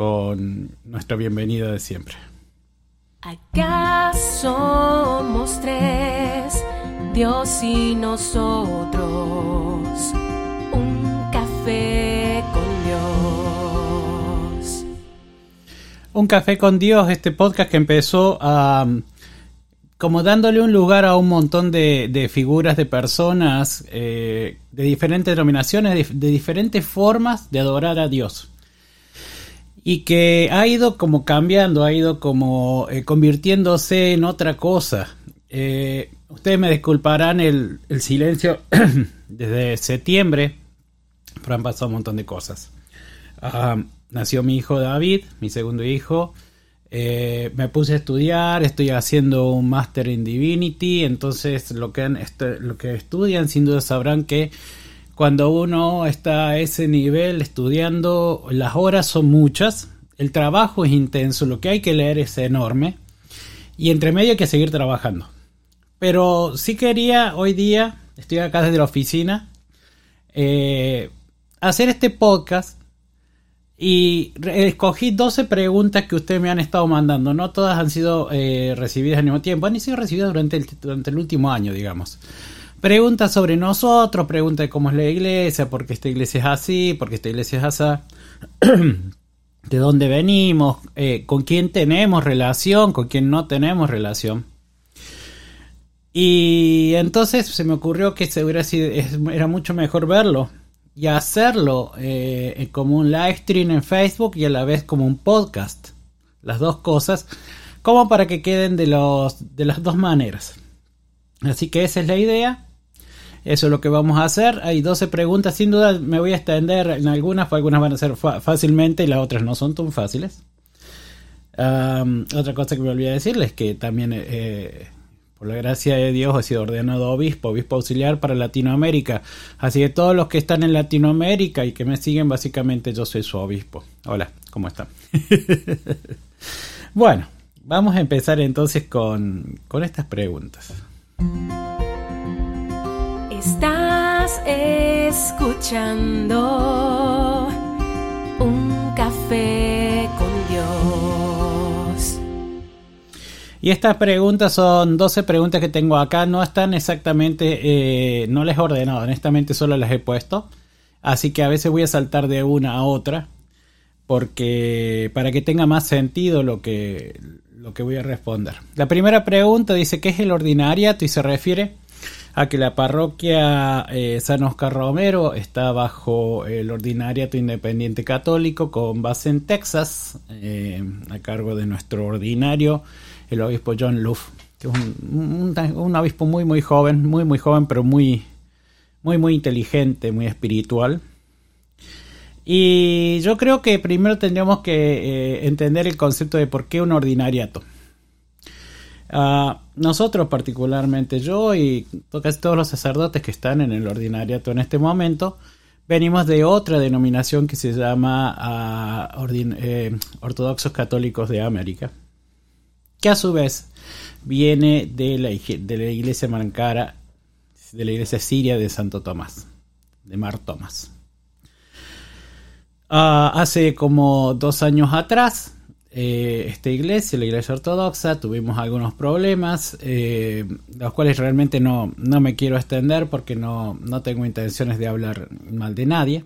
con nuestra bienvenida de siempre. Acá somos tres, Dios y nosotros, un café con Dios. Un café con Dios, este podcast que empezó a... como dándole un lugar a un montón de figuras, de personas, de diferentes denominaciones, de diferentes formas de adorar a Dios. Y que ha ido como cambiando, ha ido como convirtiéndose en otra cosa. Ustedes me disculparán el silencio desde septiembre, pero han pasado un montón de cosas. Nació mi hijo David, mi segundo hijo. Me puse a estudiar, estoy haciendo un máster en Divinity, entonces lo que estudian sin duda sabrán que cuando uno está a ese nivel estudiando, las horas son muchas, el trabajo es intenso, lo que hay que leer es enorme y entre medio hay que seguir trabajando. Pero sí quería hoy día, estoy acá desde la oficina, hacer este podcast. Y escogí 12 preguntas que ustedes me han estado mandando. No todas han sido recibidas al mismo tiempo. Han sido recibidas durante el último año, digamos. Preguntas sobre nosotros, preguntas de cómo es la iglesia, por qué esta iglesia es así, por qué esta iglesia es asá, de dónde venimos, con quién tenemos relación, con quién no tenemos relación. Y entonces se me ocurrió que era mucho mejor verlo. Y hacerlo como un live stream en Facebook y a la vez como un podcast. Las dos cosas. Como para que queden de las dos maneras. Así que esa es la idea. Eso es lo que vamos a hacer. Hay 12 preguntas. Sin duda me voy a extender en algunas. Algunas van a ser fácilmente y las otras no son tan fáciles. Otra cosa que me olvidé decirles. Que también por la gracia de Dios he sido ordenado obispo auxiliar para Latinoamérica. Así que todos los que están en Latinoamérica y que me siguen, básicamente yo soy su obispo. Hola, ¿cómo están? Bueno, vamos a empezar entonces con estas preguntas. Estás escuchando un café con Dios. Y estas preguntas son 12 preguntas que tengo acá. No están exactamente, no les he ordenado, honestamente solo las he puesto. Así que a veces voy a saltar de una a otra. Porque para que tenga más sentido lo que voy a responder. La primera pregunta dice, ¿qué es el ordinariato? Y se refiere a que la parroquia San Oscar Romero está bajo el Ordinariato Independiente Católico con base en Texas, a cargo de nuestro ordinario, el obispo John Luff, que es un obispo muy joven, pero muy inteligente, muy espiritual. Y yo creo que primero tendríamos que entender el concepto de por qué un ordinariato. Nosotros particularmente, yo y casi todos los sacerdotes que están en el ordinariato en este momento, venimos de otra denominación que se llama Ortodoxos Católicos de América, que a su vez viene de la Iglesia Mancara, de la Iglesia Siria de Santo Tomás, de Mar Tomás. Hace como 2 años atrás, esta iglesia, la Iglesia Ortodoxa, tuvimos algunos problemas, los cuales realmente no me quiero extender porque no tengo intenciones de hablar mal de nadie.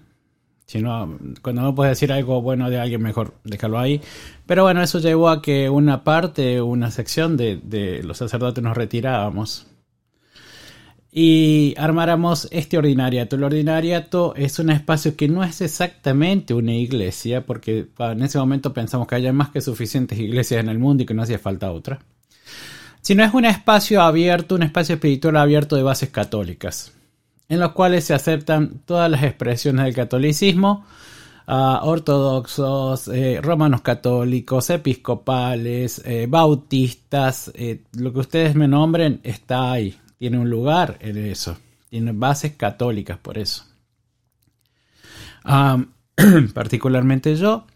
Si no, cuando no puedes decir algo bueno de alguien, mejor déjalo ahí. Pero bueno, eso llevó a que una sección de los sacerdotes nos retirábamos y armáramos este ordinariato. El ordinariato es un espacio que no es exactamente una iglesia, porque en ese momento pensamos que había más que suficientes iglesias en el mundo y que no hacía falta otra. Sino es un espacio abierto, un espacio espiritual abierto de bases católicas, en los cuales se aceptan todas las expresiones del catolicismo, ortodoxos, romanos católicos, episcopales, bautistas, lo que ustedes me nombren está ahí, tiene un lugar en eso, tiene bases católicas por eso. Particularmente yo,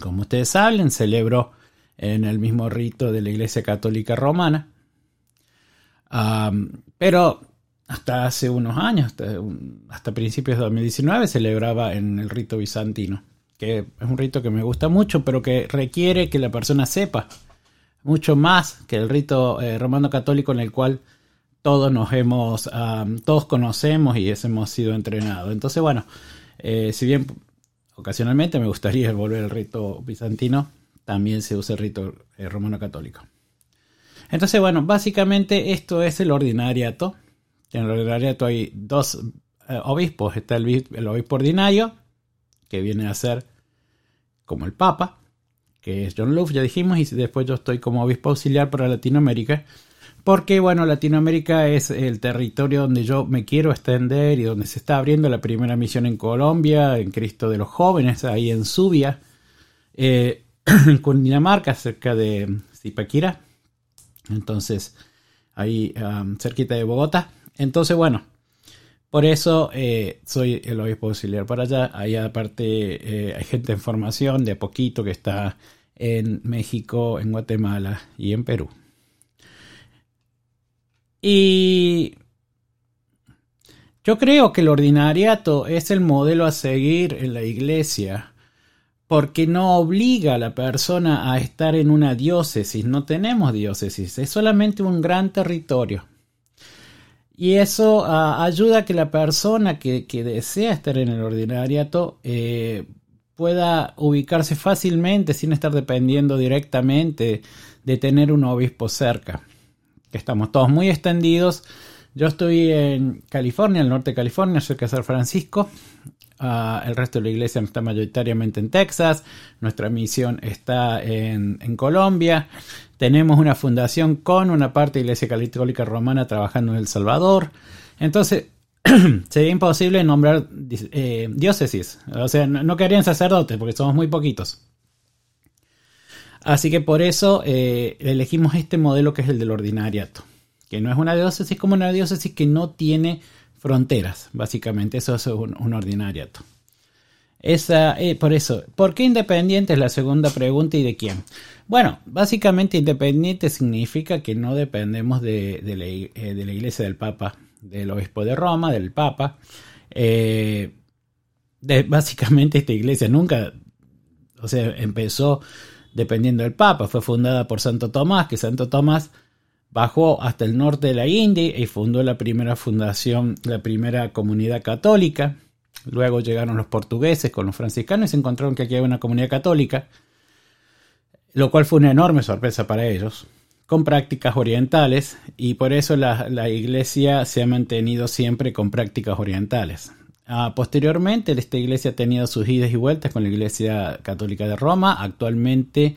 como ustedes saben, celebro en el mismo rito de la Iglesia Católica Romana, pero... hasta hace unos años, hasta principios de 2019, celebraba en el rito bizantino. que es un rito que me gusta mucho, pero que requiere que la persona sepa mucho más que el rito romano católico, en el cual todos nos hemos, todos conocemos y hemos sido entrenados. Entonces, bueno, si bien ocasionalmente me gustaría volver al rito bizantino, también se usa el rito romano católico. Entonces, bueno, básicamente esto es el ordinariato. En el ordinariato hay dos obispos. Está el obispo ordinario, que viene a ser como el Papa, que es John Luff, ya dijimos, y después yo estoy como obispo auxiliar para Latinoamérica, porque, bueno, Latinoamérica es el territorio donde yo me quiero extender y donde se está abriendo la primera misión en Colombia, en Cristo de los Jóvenes, ahí en Subia, en Cundinamarca, cerca de Zipaquirá, entonces ahí cerquita de Bogotá. Entonces, bueno, por eso soy el obispo auxiliar para allá. Allá aparte hay gente en formación de a poquito que está en México, en Guatemala y en Perú. Y yo creo que el ordinariato es el modelo a seguir en la iglesia, porque no obliga a la persona a estar en una diócesis. No tenemos diócesis, es solamente un gran territorio. Y eso ayuda a que la persona que desea estar en el ordinariato pueda ubicarse fácilmente sin estar dependiendo directamente de tener un obispo cerca. Estamos todos muy extendidos. Yo estoy en California, el norte de California, cerca de San Francisco. El resto de la iglesia está mayoritariamente en Texas. Nuestra misión está en Colombia. Tenemos una fundación con una parte de la Iglesia Católica Romana trabajando en El Salvador. Entonces, sería imposible nombrar diócesis. O sea, no quedarían sacerdotes porque somos muy poquitos. Así que por eso elegimos este modelo, que es el del ordinariato, que no es una diócesis, como una diócesis que no tiene fronteras, básicamente. Eso es un ordinariato. Por eso, ¿por qué independiente? Es la segunda pregunta. ¿Y de quién? Bueno, básicamente independiente significa que no dependemos de la iglesia, del Papa, del obispo de Roma, del Papa. Básicamente esta iglesia nunca, o sea, empezó dependiendo del Papa. Fue fundada por Santo Tomás, que Santo Tomás bajó hasta el norte de la India y fundó la primera fundación, la primera comunidad católica. Luego llegaron los portugueses con los franciscanos y se encontraron que aquí había una comunidad católica, lo cual fue una enorme sorpresa para ellos, con prácticas orientales, y por eso la iglesia se ha mantenido siempre con prácticas orientales. Posteriormente, esta iglesia ha tenido sus idas y vueltas con la Iglesia Católica de Roma. Actualmente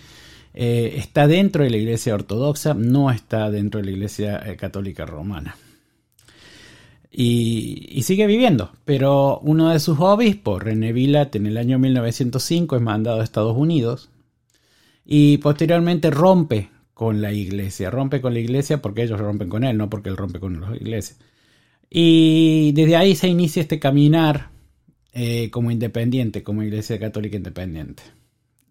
está dentro de la Iglesia Ortodoxa, no está dentro de la Iglesia Católica Romana. Y sigue viviendo, pero uno de sus obispos, René Vilatte, en el año 1905 es mandado a Estados Unidos y posteriormente rompe con la iglesia. Rompe con la iglesia porque ellos rompen con él, no porque él rompe con la iglesia. Y desde ahí se inicia este caminar como independiente, como iglesia católica independiente.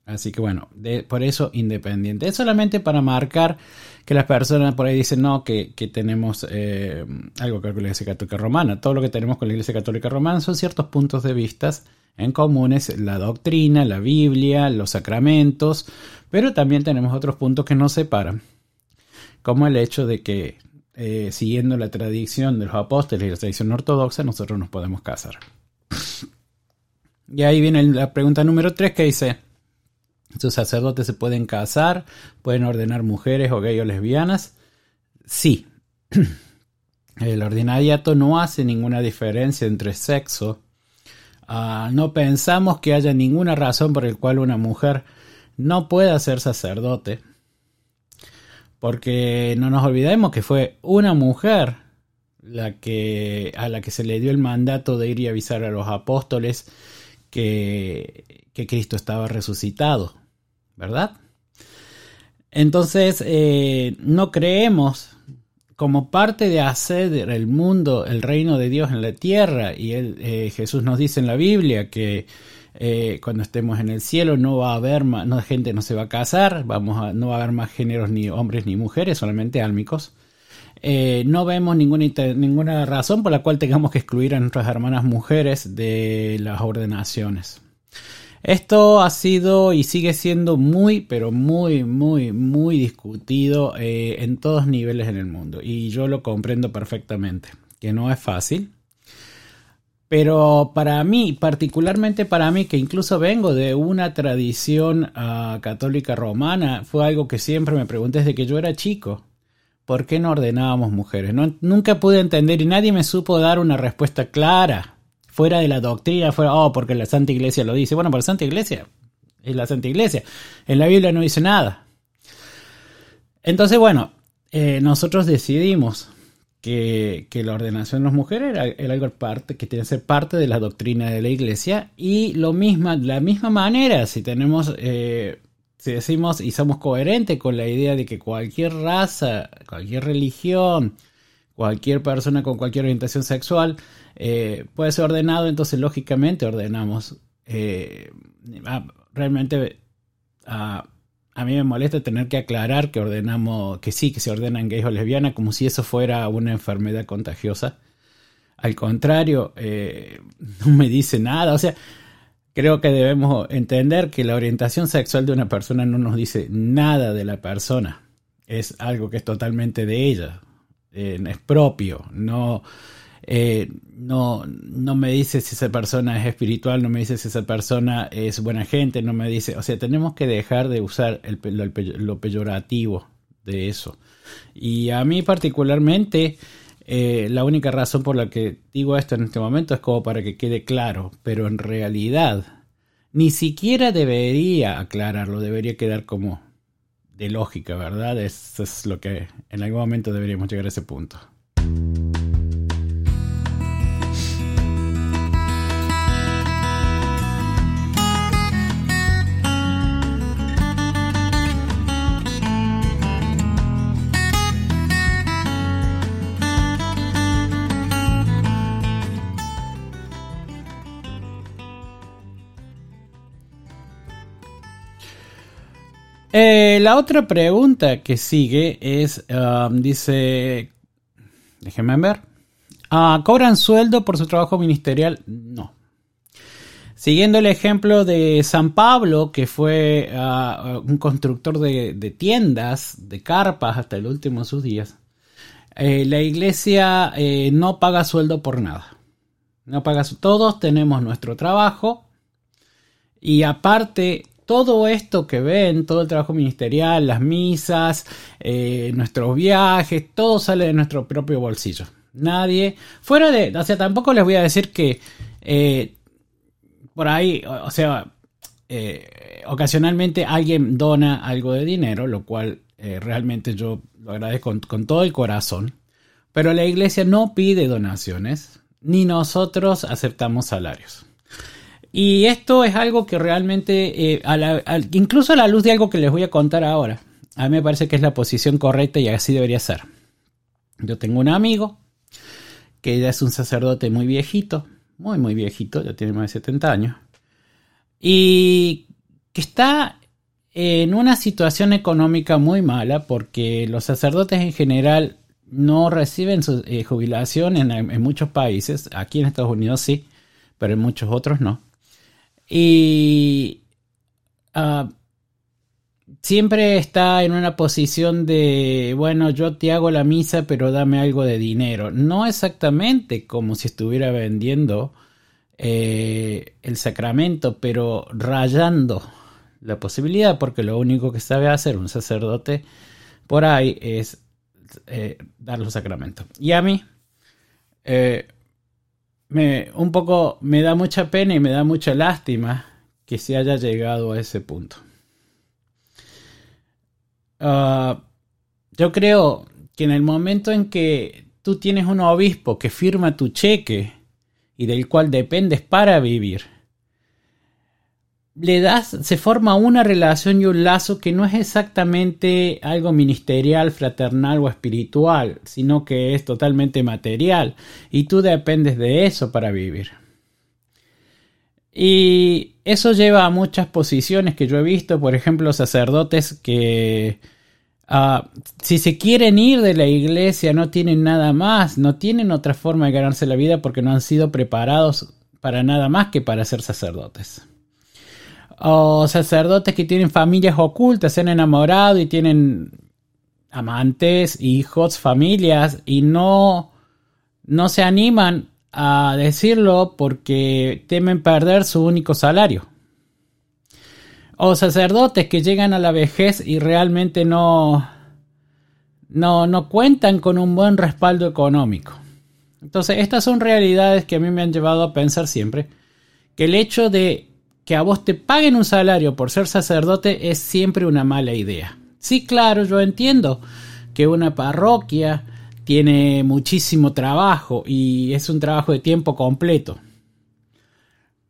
Así que bueno, por eso independiente. Es solamente para marcar que las personas por ahí dicen no, que tenemos algo que ver con la Iglesia Católica Romana. Todo lo que tenemos con la Iglesia Católica Romana son ciertos puntos de vista en comunes, la doctrina, la Biblia, los sacramentos, pero también tenemos otros puntos que nos separan, como el hecho de que siguiendo la tradición de los apóstoles y la tradición ortodoxa, nosotros nos podemos casar. Y ahí viene la pregunta número 3, que dice: ¿sus sacerdotes se pueden casar? ¿Pueden ordenar mujeres o gay o lesbianas? Sí. El ordinariato no hace ninguna diferencia entre sexo. No pensamos que haya ninguna razón por la cual una mujer no pueda ser sacerdote, porque no nos olvidemos que fue una mujer a la que se le dio el mandato de ir y avisar a los apóstoles que Cristo estaba resucitado, ¿verdad? Entonces, no creemos, como parte de hacer el mundo, el reino de Dios en la tierra, y Jesús nos dice en la Biblia que cuando estemos en el cielo no va a haber más, no, gente no se va a casar, no va a haber más géneros, ni hombres ni mujeres, solamente álmicos. No vemos ninguna razón por la cual tengamos que excluir a nuestras hermanas mujeres de las ordenaciones. Esto ha sido y sigue siendo muy, pero muy discutido en todos niveles en el mundo. Y yo lo comprendo perfectamente, que no es fácil. Pero para mí, particularmente para mí, que incluso vengo de una tradición católica romana, fue algo que siempre me pregunté desde que yo era chico. ¿Por qué no ordenábamos mujeres? No, nunca pude entender y nadie me supo dar una respuesta clara. Fuera de la doctrina, fuera, porque la Santa Iglesia lo dice. Bueno, pero la Santa Iglesia es la Santa Iglesia. En la Biblia no dice nada. Entonces, bueno, nosotros decidimos que la ordenación de las mujeres era algo que tiene que ser parte de la doctrina de la Iglesia, y la misma manera, si tenemos si decimos y somos coherentes con la idea de que cualquier raza, cualquier religión, cualquier persona con cualquier orientación sexual puede ser ordenado, entonces lógicamente ordenamos. Realmente a mí me molesta tener que aclarar que ordenamos, que sí, que se ordenan gays o lesbianas, como si eso fuera una enfermedad contagiosa. Al contrario, no me dice nada. O sea, creo que debemos entender que la orientación sexual de una persona no nos dice nada de la persona. Es algo que es totalmente de ella, es propio. No me dice si esa persona es espiritual, no me dice si esa persona es buena gente, no me dice... O sea, tenemos que dejar de usar lo peyorativo de eso. Y a mí particularmente, la única razón por la que digo esto en este momento es como para que quede claro. Pero en realidad, ni siquiera debería aclararlo, debería quedar como de lógica, ¿verdad? Eso es lo que en algún momento deberíamos llegar a ese punto. La otra pregunta que sigue es, dice, déjenme ver, ¿cobran sueldo por su trabajo ministerial? No. Siguiendo el ejemplo de San Pablo, que fue un constructor de tiendas, de carpas hasta el último de sus días, la iglesia no paga sueldo por nada. No paga sueldo. Todos tenemos nuestro trabajo y aparte... Todo esto que ven, todo el trabajo ministerial, las misas, nuestros viajes, todo sale de nuestro propio bolsillo. Nadie, fuera de, o sea, tampoco les voy a decir que por ahí, o sea, ocasionalmente alguien dona algo de dinero, lo cual realmente yo lo agradezco con todo el corazón. Pero la iglesia no pide donaciones, ni nosotros aceptamos salarios. Y esto es algo que realmente, incluso a la luz de algo que les voy a contar ahora, a mí me parece que es la posición correcta y así debería ser. Yo tengo un amigo que ya es un sacerdote muy viejito, muy viejito, ya tiene más de 70 años, y que está en una situación económica muy mala porque los sacerdotes en general no reciben su jubilación en muchos países, aquí en Estados Unidos sí, pero en muchos otros no. Y siempre está en una posición de, bueno, yo te hago la misa, pero dame algo de dinero. No exactamente como si estuviera vendiendo el sacramento, pero rayando la posibilidad, porque lo único que sabe hacer un sacerdote por ahí es dar los sacramentos. Y a mí... un poco me da mucha pena y me da mucha lástima que se haya llegado a ese punto. Yo creo que en el momento en que tú tienes un obispo que firma tu cheque y del cual dependes para vivir, se forma una relación y un lazo que no es exactamente algo ministerial, fraternal o espiritual, sino que es totalmente material y tú dependes de eso para vivir. Y eso lleva a muchas posiciones que yo he visto, por ejemplo, sacerdotes que si se quieren ir de la iglesia no tienen nada más, no tienen otra forma de ganarse la vida porque no han sido preparados para nada más que para ser sacerdotes. o sacerdotes que tienen familias ocultas, se han enamorado y tienen amantes, hijos, familias, y no se animan a decirlo porque temen perder su único salario. O sacerdotes que llegan a la vejez y realmente no cuentan con un buen respaldo económico. Entonces, estas son realidades que a mí me han llevado a pensar siempre que el hecho de que a vos te paguen un salario por ser sacerdote es siempre una mala idea. Sí, claro, yo entiendo que una parroquia tiene muchísimo trabajo y es un trabajo de tiempo completo.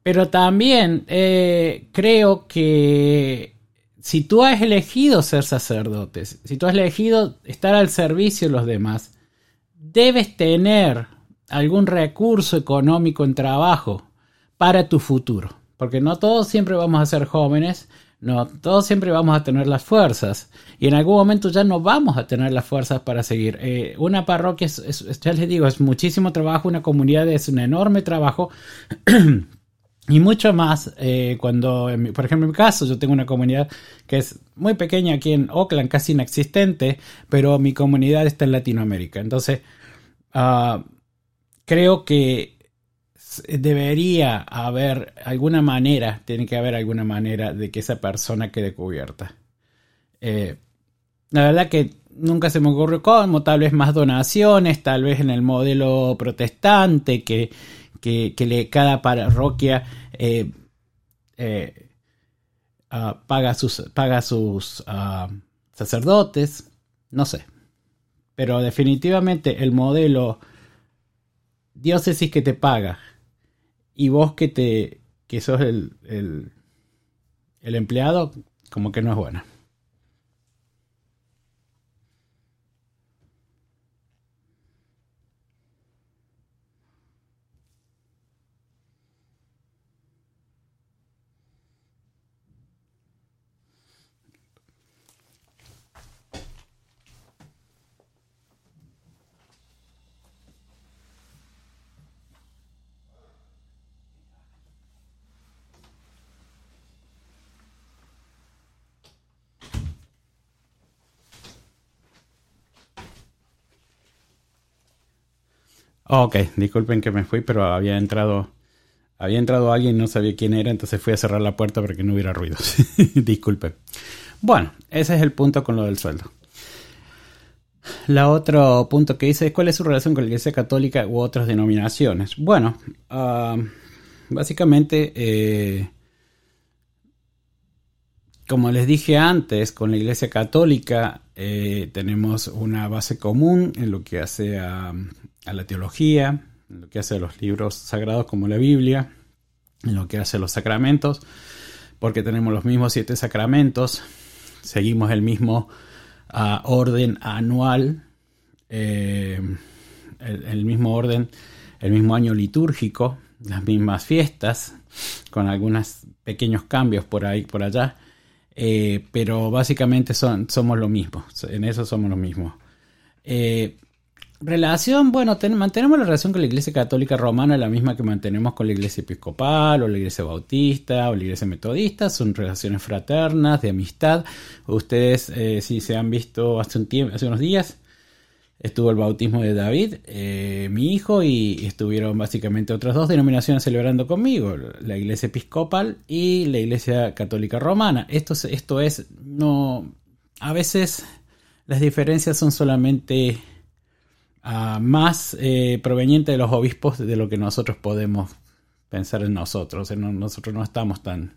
Pero también creo que si tú has elegido ser sacerdote, si tú has elegido estar al servicio de los demás, debes tener algún recurso económico en trabajo para tu futuro. Porque no todos siempre vamos a ser jóvenes, no todos siempre vamos a tener las fuerzas. Y en algún momento ya no vamos a tener las fuerzas para seguir. Una parroquia, ya les digo, es muchísimo trabajo, una comunidad es un enorme trabajo. Y mucho más cuando, por ejemplo, en mi caso, yo tengo una comunidad que es muy pequeña aquí en Oakland, casi inexistente, pero mi comunidad está en Latinoamérica. Entonces, creo que debería haber alguna manera, tiene que haber alguna manera de que esa persona quede cubierta. La verdad que nunca se me ocurrió cómo, tal vez más donaciones, tal vez en el modelo protestante que cada parroquia paga sus sacerdotes, no sé. Pero definitivamente el modelo diócesis que te paga y vos que sos el empleado, como que no es bueno. Ok, disculpen que me fui, pero había entrado alguien y no sabía quién era, entonces fui a cerrar la puerta para que no hubiera ruido. Disculpen. Bueno, ese es el punto con lo del sueldo. La otro punto que dice es cuál es su relación con la Iglesia Católica u otras denominaciones. Bueno, básicamente, como les dije antes, con la Iglesia Católica tenemos una base común en lo que hace a la teología, en lo que hace a los libros sagrados como la Biblia, en lo que hace a los sacramentos, porque tenemos los mismos 7 sacramentos, seguimos el mismo orden anual, el mismo orden, el mismo año litúrgico, las mismas fiestas, con algunos pequeños cambios por ahí, por allá, pero básicamente somos lo mismo, en eso somos lo mismo. Relación, bueno, mantenemos la relación con la Iglesia Católica Romana, la misma que mantenemos con la Iglesia Episcopal, o la Iglesia Bautista, o la Iglesia Metodista. Son relaciones fraternas, de amistad. Ustedes, si se han visto hace unos días, estuvo el bautismo de David, mi hijo, y estuvieron básicamente otras dos denominaciones celebrando conmigo, la Iglesia Episcopal y la Iglesia Católica Romana. Esto es, no, a veces las diferencias son solamente más proveniente de los obispos de lo que nosotros podemos pensar en nosotros. O sea, nosotros no estamos tan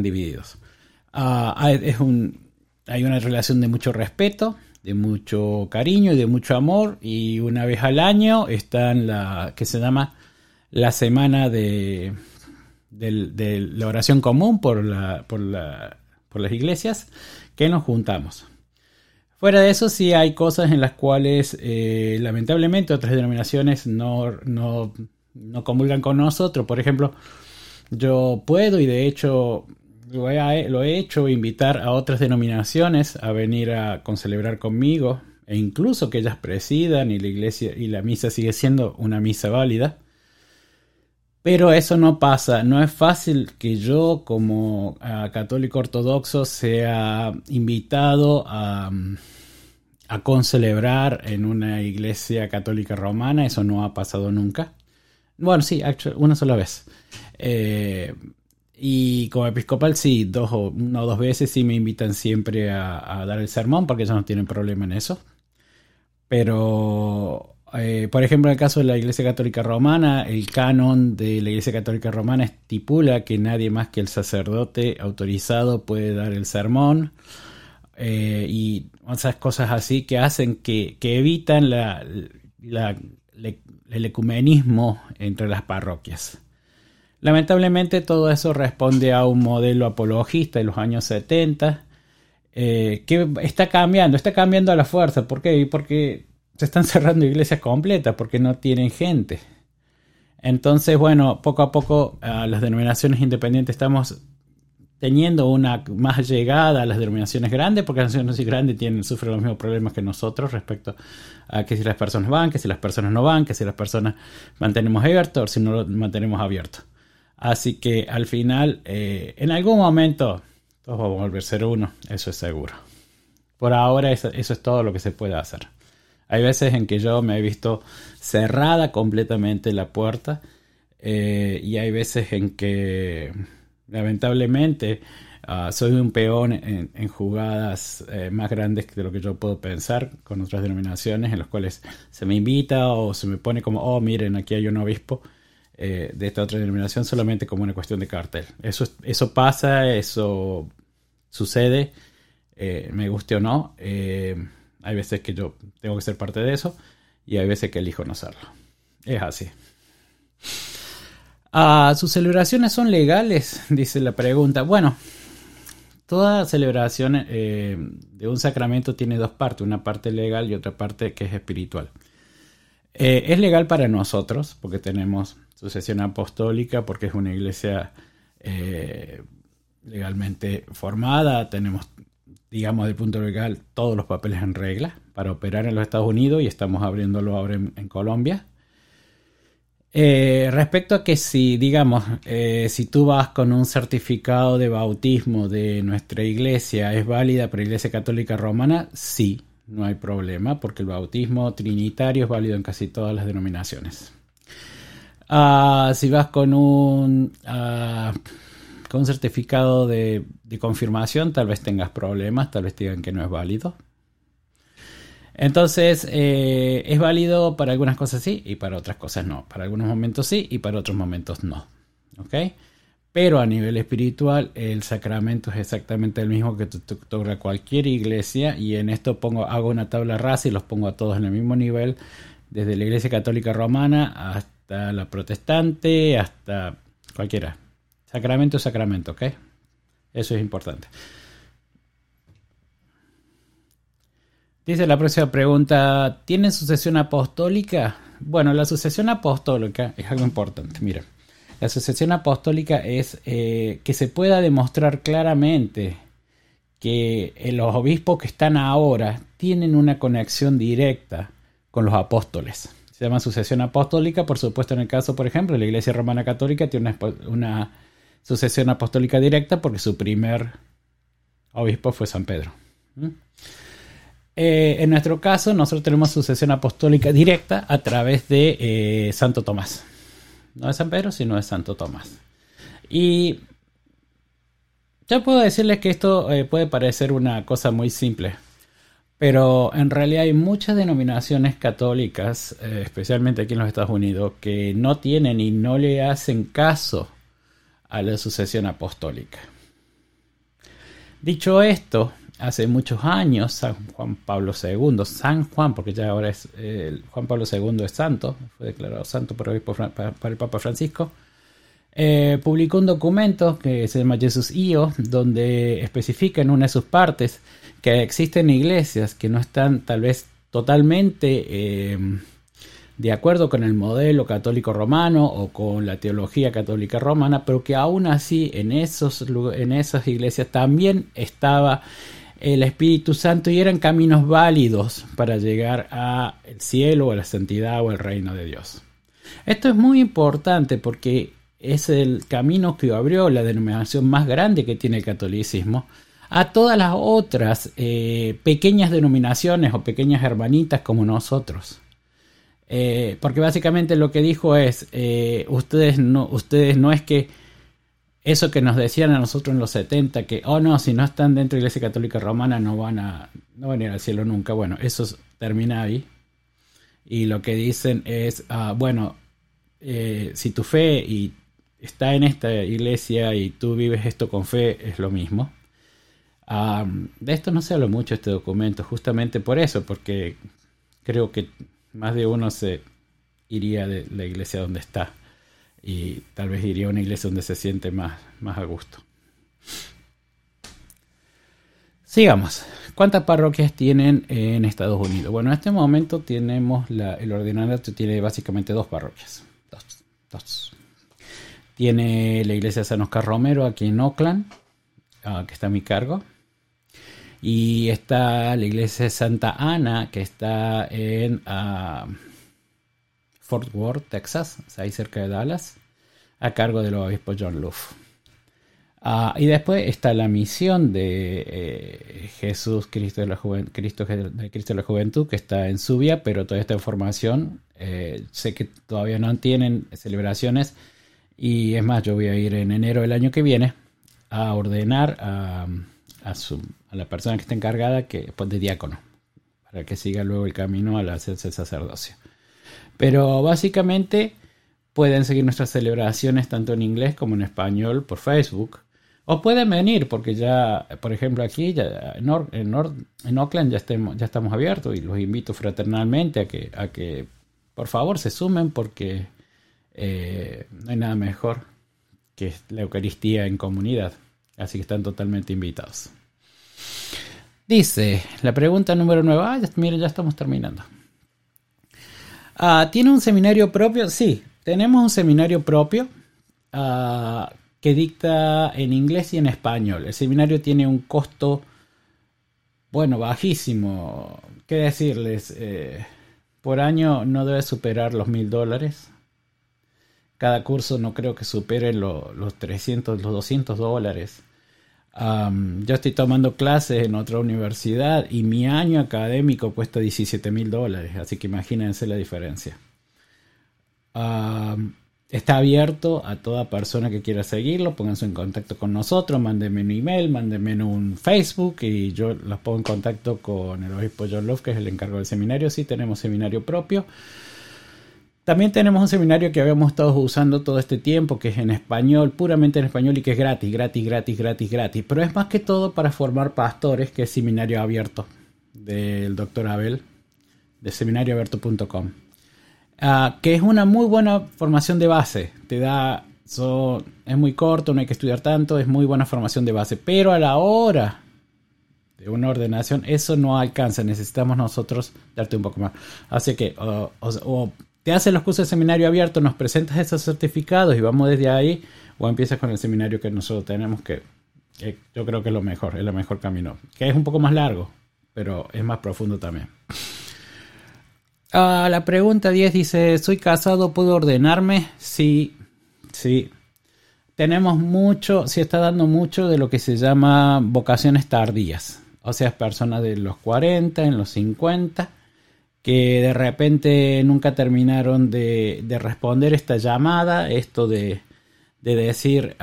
divididos. Hay una relación de mucho respeto, de mucho cariño y de mucho amor. Y una vez al año está en la que se llama la semana de la oración común por las iglesias, que nos juntamos. Fuera de eso, sí hay cosas en las cuales lamentablemente otras denominaciones no comulgan con nosotros. Por ejemplo, yo puedo, y de hecho lo he hecho, invitar a otras denominaciones a venir a concelebrar conmigo, e incluso que ellas presidan y la iglesia y la misa sigue siendo una misa válida. Pero eso no pasa, no es fácil que yo como católico ortodoxo sea invitado a concelebrar en una iglesia católica romana. Eso no ha pasado nunca. Bueno, sí, una sola vez. Y como episcopal sí, una o dos veces sí me invitan siempre a dar el sermón, porque ellos no tienen problema en eso. Pero... por ejemplo, en el caso de la Iglesia Católica Romana, el canon de la Iglesia Católica Romana estipula que nadie más que el sacerdote autorizado puede dar el sermón, y esas cosas así que hacen que evitan el ecumenismo entre las parroquias. Lamentablemente todo eso responde a un modelo apologista de los años 70 que está cambiando a la fuerza. ¿Por qué? Porque se están cerrando iglesias completas porque no tienen gente. Entonces, bueno, poco a poco las denominaciones independientes estamos teniendo una más llegada a las denominaciones grandes, porque las denominaciones grandes sufren los mismos problemas que nosotros respecto a que si las personas van, que si las personas no van, que si las personas mantenemos abierto o si no lo mantenemos abierto. Así que al final, en algún momento, todos vamos a volver a ser uno, eso es seguro. Por ahora eso es todo lo que se puede hacer. Hay veces en que yo me he visto cerrada completamente la puerta, y hay veces en que lamentablemente soy un peón en jugadas más grandes de lo que yo puedo pensar con otras denominaciones en las cuales se me invita o se me pone como, oh, miren, aquí hay un obispo de esta otra denominación solamente como una cuestión de cartel. Eso pasa, eso sucede, me guste o no. Hay veces que yo tengo que ser parte de eso y hay veces que elijo no serlo. Es así. ¿Sus celebraciones son legales?, dice la pregunta. Bueno, toda celebración de un sacramento tiene dos partes. Una parte legal y otra parte que es espiritual. Es legal para nosotros porque tenemos sucesión apostólica, porque es una iglesia legalmente formada. Tenemos, digamos, del punto legal, todos los papeles en regla para operar en los Estados Unidos y estamos abriéndolo ahora en Colombia. Respecto a que si, digamos, si tú vas con un certificado de bautismo de nuestra iglesia, ¿es válida para la Iglesia Católica Romana? Sí, no hay problema, porque el bautismo trinitario es válido en casi todas las denominaciones. Si vas con un certificado de confirmación, tal vez tengas problemas, tal vez digan que no es válido. Entonces, es válido para algunas cosas sí y para otras cosas no. Para algunos momentos sí y para otros momentos no. ¿Okay? Pero a nivel espiritual, el sacramento es exactamente el mismo que te otorga cualquier iglesia, y en esto hago una tabla rasa y los pongo a todos en el mismo nivel, desde la Iglesia Católica Romana hasta la protestante, hasta cualquiera. Sacramento, ¿ok? Eso es importante. Dice la próxima pregunta, ¿tienen sucesión apostólica? Bueno, la sucesión apostólica es algo importante, mira. La sucesión apostólica es que se pueda demostrar claramente que los obispos que están ahora tienen una conexión directa con los apóstoles. Se llama sucesión apostólica. Por supuesto, en el caso, por ejemplo, la Iglesia Romana Católica tiene una sucesión apostólica directa porque su primer obispo fue San Pedro. En nuestro caso, nosotros tenemos sucesión apostólica directa a través de Santo Tomás. No de San Pedro, sino de Santo Tomás. Y ya puedo decirles que esto puede parecer una cosa muy simple, pero en realidad hay muchas denominaciones católicas, especialmente aquí en los Estados Unidos, que no tienen y no le hacen caso a la sucesión apostólica. Dicho esto, hace muchos años Juan Pablo II es santo, fue declarado santo por el Papa Francisco, publicó un documento que se llama Jesús Io, donde especifica en una de sus partes que existen iglesias que no están tal vez totalmente de acuerdo con el modelo católico romano o con la teología católica romana, pero que aún así en esas iglesias también estaba el Espíritu Santo y eran caminos válidos para llegar al cielo, a la santidad o al reino de Dios. Esto es muy importante porque es el camino que abrió la denominación más grande que tiene el catolicismo a todas las otras pequeñas denominaciones o pequeñas hermanitas como nosotros. Porque básicamente lo que dijo es, ustedes no es que eso que nos decían a nosotros en los 70, que oh no, si no están dentro de la Iglesia Católica Romana no van a ir al cielo nunca. Bueno, eso termina ahí. Y lo que dicen es, si tu fe y está en esta iglesia y tú vives esto con fe, es lo mismo. De esto no se habla mucho este documento, justamente por eso, porque creo que más de uno se iría de la iglesia donde está y tal vez iría a una iglesia donde se siente más a gusto. Sigamos. ¿Cuántas parroquias tienen en Estados Unidos? Bueno, en este momento tenemos el ordinariato tiene básicamente dos parroquias. Dos. Tiene la iglesia de San Oscar Romero aquí en Oakland, que está a mi cargo. Y está la iglesia de Santa Ana, que está en Fort Worth, Texas, ahí cerca de Dallas, a cargo del obispo John Luff. Y después está la misión de Jesús, Cristo de la Juventud, que está en Subia, pero todavía está en formación. Sé que todavía no tienen celebraciones, y es más, yo voy a ir en enero del año que viene a ordenar a la persona que está encargada de diácono, para que siga luego el camino a la sacerdocio. Pero básicamente pueden seguir nuestras celebraciones tanto en inglés como en español por Facebook. O pueden venir, porque ya, por ejemplo, aquí ya en Oakland ya estamos abiertos y los invito fraternalmente a que por favor se sumen, porque no hay nada mejor que la Eucaristía en comunidad. Así que están totalmente invitados. Dice, la pregunta número 9. Miren, ya estamos terminando. ¿Tiene un seminario propio? Sí, tenemos un seminario propio que dicta en inglés y en español. El seminario tiene un costo, bajísimo. ¿Qué decirles? Por año no debe superar los $1,000. Cada curso no creo que supere los $200. Yo estoy tomando clases en otra universidad y mi año académico cuesta $17,000. Así que imagínense la diferencia. Está abierto a toda persona que quiera seguirlo. Pónganse en contacto con nosotros, mándenme un email, mándenme un Facebook y yo los pongo en contacto con el obispo John Luff, que es el encargado del seminario. Sí, tenemos seminario propio. También tenemos un seminario que habíamos estado usando todo este tiempo, que es en español, puramente en español, y que es gratis. Pero es más que todo para formar pastores, que es Seminario Abierto del Dr. Abel, de seminarioabierto.com. Que es una muy buena formación de base, es muy corto, no hay que estudiar tanto, es muy buena formación de base, pero a la hora de una ordenación eso no alcanza, necesitamos nosotros darte un poco más, así que o te haces los cursos de seminario abierto, nos presentas esos certificados y vamos desde ahí, o empiezas con el seminario que nosotros tenemos, que yo creo que es el mejor camino, que es un poco más largo, pero es más profundo también. La pregunta 10 dice, ¿soy casado? ¿Puedo ordenarme? Sí. Se está dando mucho de lo que se llama vocaciones tardías. O sea, personas de los 40, en los 50, que de repente nunca terminaron de responder esta llamada, esto de decir,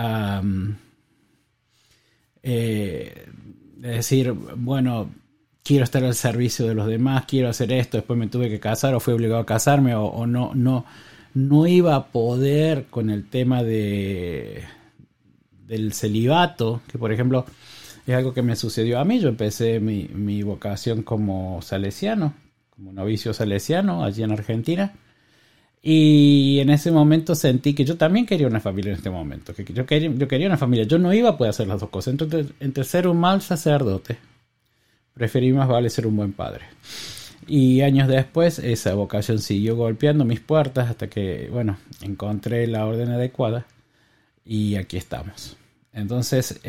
quiero estar al servicio de los demás, quiero hacer esto, después me tuve que casar o fui obligado a casarme o no iba a poder con el tema del celibato, que por ejemplo es algo que me sucedió a mí. Yo empecé mi vocación como salesiano, como novicio salesiano allí en Argentina, y en ese momento sentí que yo también quería una familia en este momento, que yo quería una familia, yo no iba a poder hacer las dos cosas, entonces entre ser un mal sacerdote preferí más vale ser un buen padre. Y años después esa vocación siguió golpeando mis puertas hasta que, encontré la orden adecuada y aquí estamos. Entonces,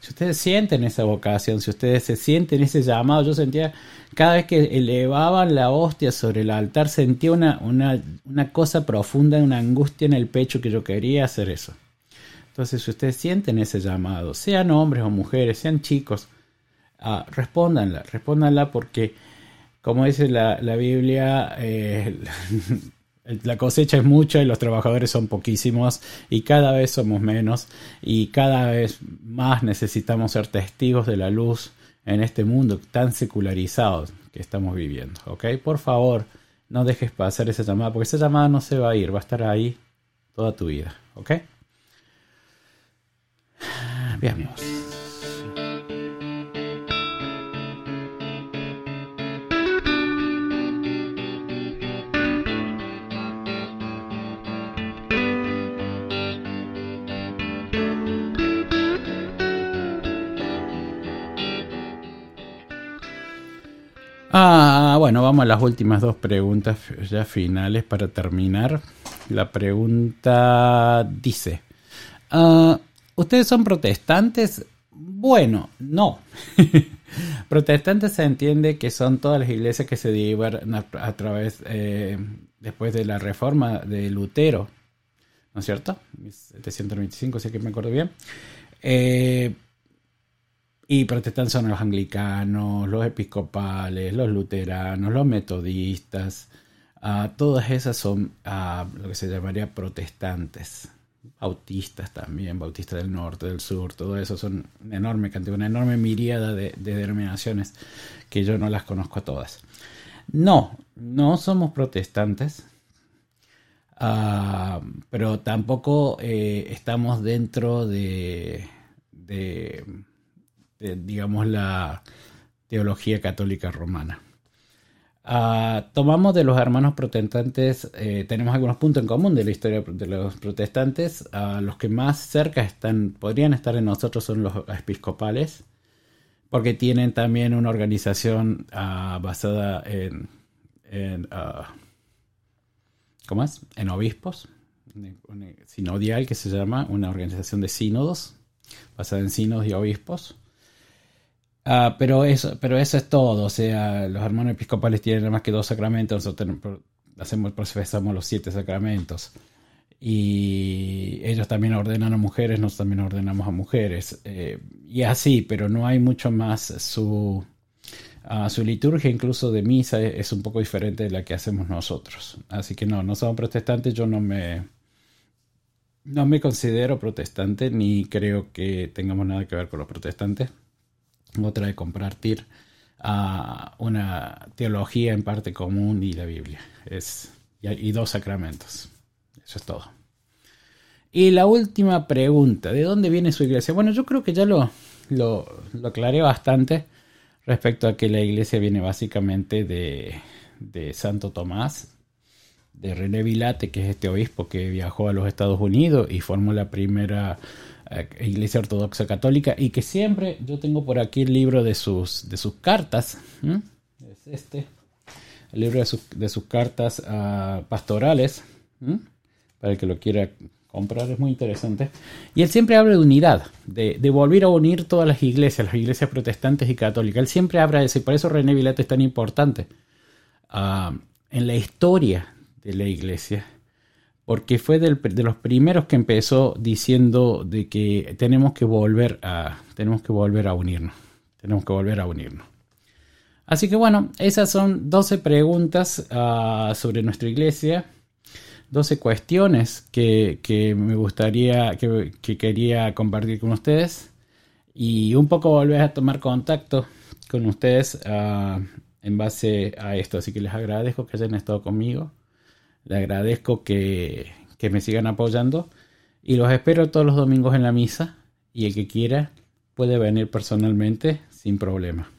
Si ustedes sienten esa vocación, si ustedes se sienten ese llamado, yo sentía, cada vez que elevaban la hostia sobre el altar, sentía una cosa profunda, una angustia en el pecho que yo quería hacer eso. Entonces, si ustedes sienten ese llamado, sean hombres o mujeres, sean chicos, respóndanla porque, como dice la Biblia, la cosecha es mucha y los trabajadores son poquísimos y cada vez somos menos y cada vez más necesitamos ser testigos de la luz en este mundo tan secularizado que estamos viviendo, ¿ok? Por favor, no dejes pasar esa llamada, porque esa llamada no se va a ir, va a estar ahí toda tu vida, ¿ok? Bien, amigos. Bueno, vamos a las últimas dos preguntas ya finales para terminar. La pregunta dice, ¿ustedes son protestantes? Bueno, no. Protestantes se entiende que son todas las iglesias que se derivan a través, después de la reforma de Lutero, ¿no es cierto? 1725, si es que me acuerdo bien. Y protestantes son los anglicanos, los episcopales, los luteranos, los metodistas. Todas esas son lo que se llamaría protestantes. Bautistas también, bautistas del norte, del sur, todo eso. Son una enorme cantidad, una enorme miríada de denominaciones que yo no las conozco todas. No somos protestantes. Pero tampoco estamos dentro de digamos, la teología católica romana. Tomamos de los hermanos protestantes, tenemos algunos puntos en común de la historia de los protestantes. Los que más cerca podrían estar de nosotros son los episcopales, porque tienen también una organización basada en obispos, sinodial, que se llama, una organización de sínodos, basada en sínodos y obispos. Pero eso es todo. O sea, los hermanos episcopales tienen más que 2 sacramentos. Nosotros profesamos los 7 sacramentos. Y ellos también ordenan a mujeres, nosotros también ordenamos a mujeres. Y así, pero no hay mucho más. Su liturgia, incluso de misa, es un poco diferente de la que hacemos nosotros. Así que no somos protestantes. Yo no me considero protestante, ni creo que tengamos nada que ver con los protestantes. Otra de compartir una teología en parte común y la Biblia. Y 2 sacramentos. Eso es todo. Y la última pregunta, ¿de dónde viene su iglesia? Bueno, yo creo que ya lo aclaré bastante respecto a que la iglesia viene básicamente de Santo Tomás, de René Vilatte, que es este obispo que viajó a los Estados Unidos y formó la primera Iglesia Ortodoxa Católica, y que siempre, yo tengo por aquí el libro de sus cartas, es este, el libro de sus cartas pastorales, para el que lo quiera comprar, es muy interesante, y él siempre habla de unidad, de volver a unir todas las iglesias protestantes y católicas. Él siempre habla de eso, y por eso René Vilatte es tan importante en la historia de la iglesia, porque fue de los primeros que empezó diciendo de que tenemos que volver a unirnos. Así que bueno, esas son 12 preguntas sobre nuestra iglesia, 12 cuestiones que me gustaría, que quería compartir con ustedes, y un poco volver a tomar contacto con ustedes en base a esto. Así que les agradezco que hayan estado conmigo. Le agradezco que me sigan apoyando y los espero todos los domingos en la misa, y el que quiera puede venir personalmente sin problema.